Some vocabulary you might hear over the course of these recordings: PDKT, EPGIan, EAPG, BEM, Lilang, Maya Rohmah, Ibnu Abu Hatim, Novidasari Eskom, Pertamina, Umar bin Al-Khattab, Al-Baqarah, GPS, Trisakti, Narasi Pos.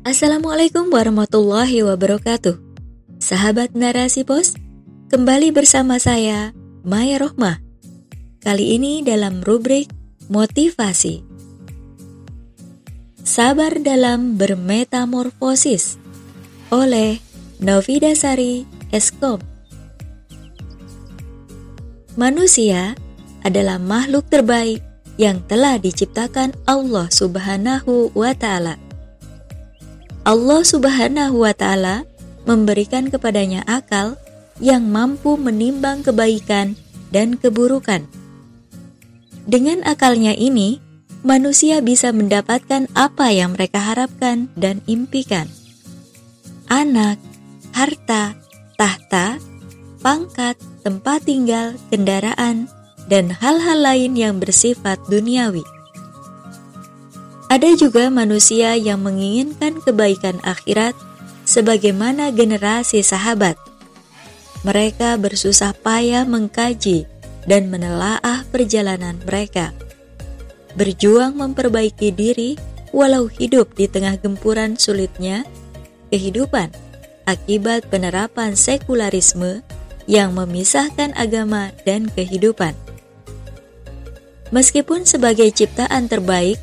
Assalamualaikum warahmatullahi wabarakatuh. Sahabat Narasi Pos, kembali bersama saya, Maya Rohmah. Kali ini dalam rubrik motivasi. Sabar dalam bermetamorfosis oleh Novidasari Eskom. Manusia adalah makhluk terbaik yang telah diciptakan Allah Subhanahu wa Ta'ala. Allah Subhanahu wa Ta'ala memberikan kepadanya akal yang mampu menimbang kebaikan dan keburukan. Dengan akalnya ini, manusia bisa mendapatkan apa yang mereka harapkan dan impikan. Anak, harta, tahta, pangkat, tempat tinggal, kendaraan, dan hal-hal lain yang bersifat duniawi. Ada juga manusia yang menginginkan kebaikan akhirat sebagaimana generasi sahabat. Mereka bersusah payah mengkaji dan menelaah perjalanan mereka. Berjuang memperbaiki diri walau hidup di tengah gempuran sulitnya kehidupan akibat penerapan sekularisme yang memisahkan agama dan kehidupan. Meskipun sebagai ciptaan terbaik,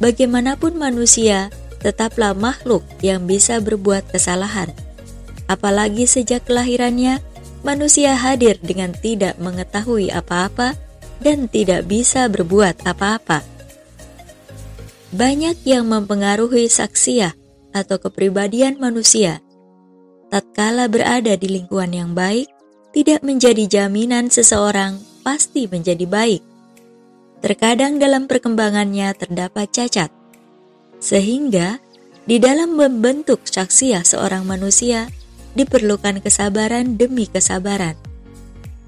bagaimanapun manusia, tetaplah makhluk yang bisa berbuat kesalahan. Apalagi sejak kelahirannya, manusia hadir dengan tidak mengetahui apa-apa dan tidak bisa berbuat apa-apa. Banyak yang mempengaruhi shakhsiyah atau kepribadian manusia. Tatkala berada di lingkungan yang baik, tidak menjadi jaminan seseorang pasti menjadi baik. Terkadang dalam perkembangannya terdapat cacat, sehingga di dalam membentuk syakhsiyah seorang manusia diperlukan kesabaran demi kesabaran.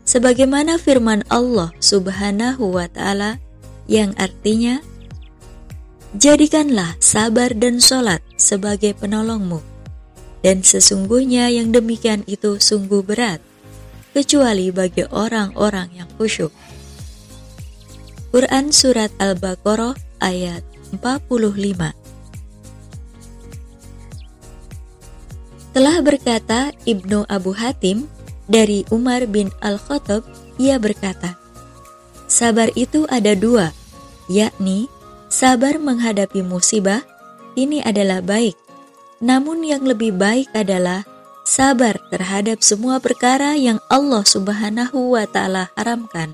Sebagaimana firman Allah Subhanahu wa Ta'ala yang artinya, "Jadikanlah sabar dan sholat sebagai penolongmu, dan sesungguhnya yang demikian itu sungguh berat, kecuali bagi orang-orang yang khusyuk." Quran Surat Al-Baqarah ayat 45. Telah berkata Ibnu Abu Hatim dari Umar bin Al-Khattab, ia berkata, sabar itu ada dua, yakni sabar menghadapi musibah, ini adalah baik. Namun yang lebih baik adalah sabar terhadap semua perkara yang Allah Subhanahu wa Ta'ala haramkan.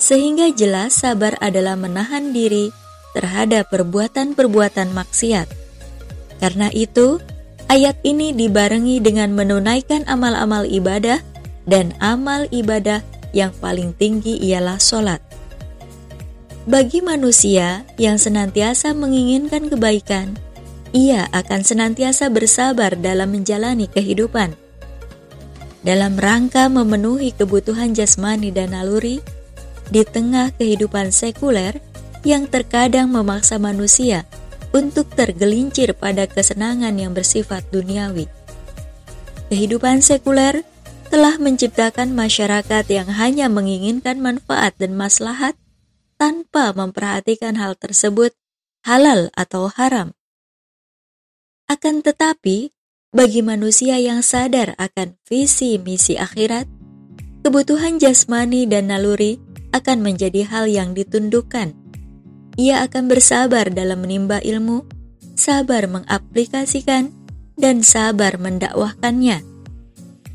Sehingga jelas sabar adalah menahan diri terhadap perbuatan-perbuatan maksiat. Karena itu, ayat ini dibarengi dengan menunaikan amal-amal ibadah, dan amal ibadah yang paling tinggi ialah sholat. Bagi manusia yang senantiasa menginginkan kebaikan, ia akan senantiasa bersabar dalam menjalani kehidupan. Dalam rangka memenuhi kebutuhan jasmani dan naluri, di tengah kehidupan sekuler yang terkadang memaksa manusia untuk tergelincir pada kesenangan yang bersifat duniawi. Kehidupan sekuler telah menciptakan masyarakat yang hanya menginginkan manfaat dan maslahat tanpa memperhatikan hal tersebut halal atau haram. Akan tetapi, bagi manusia yang sadar akan visi misi akhirat, kebutuhan jasmani dan naluri akan menjadi hal yang ditundukkan. Ia akan bersabar dalam menimba ilmu, sabar mengaplikasikan, dan sabar mendakwahkannya.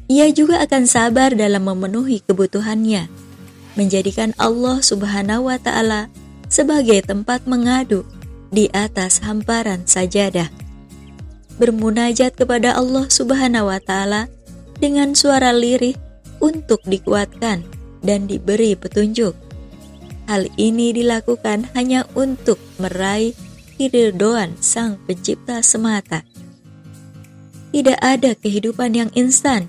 Ia juga akan sabar dalam memenuhi kebutuhannya, menjadikan Allah Subhanahu wa Ta'ala sebagai tempat mengadu di atas hamparan sajadah. Bermunajat kepada Allah Subhanahu wa Ta'ala dengan suara lirih untuk dikuatkan dan diberi petunjuk. Hal ini dilakukan hanya untuk meraih ridhoan Sang Pencipta semata. Tidak ada kehidupan yang instan,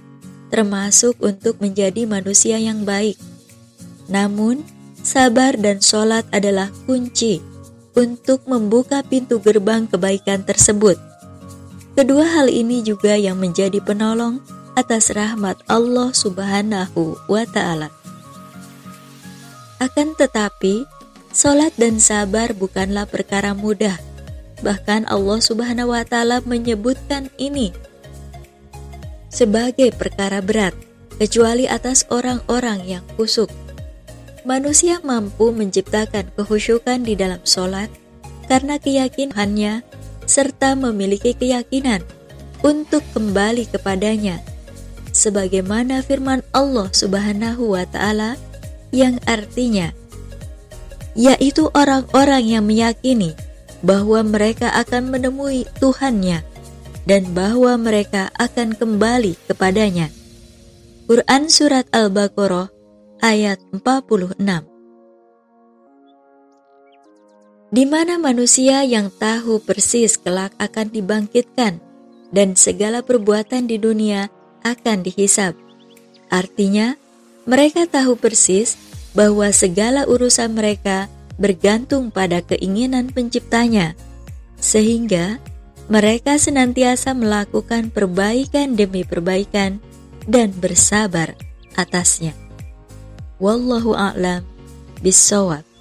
termasuk untuk menjadi manusia yang baik. Namun, sabar dan sholat adalah kunci untuk membuka pintu gerbang kebaikan tersebut. Kedua hal ini juga yang menjadi penolong atas rahmat Allah Subhanahu wa Ta'ala. Akan tetapi, sholat dan sabar bukanlah perkara mudah. Bahkan Allah Subhanahu wa Ta'ala menyebutkan ini sebagai perkara berat, kecuali atas orang-orang yang kusuk. Manusia mampu menciptakan kehusyukan di dalam sholat karena keyakinannya serta memiliki keyakinan untuk kembali kepadanya, sebagaimana firman Allah Subhanahu wa Ta'ala yang artinya, yaitu orang-orang yang meyakini bahwa mereka akan menemui Tuhannya dan bahwa mereka akan kembali kepadanya. Quran Surat Al-Baqarah ayat 46. Di mana manusia yang tahu persis kelak akan dibangkitkan dan segala perbuatan di dunia akan dihisab. Artinya, mereka tahu persis bahwa segala urusan mereka bergantung pada keinginan penciptanya, sehingga mereka senantiasa melakukan perbaikan demi perbaikan dan bersabar atasnya. Wallahu a'lam bishawab.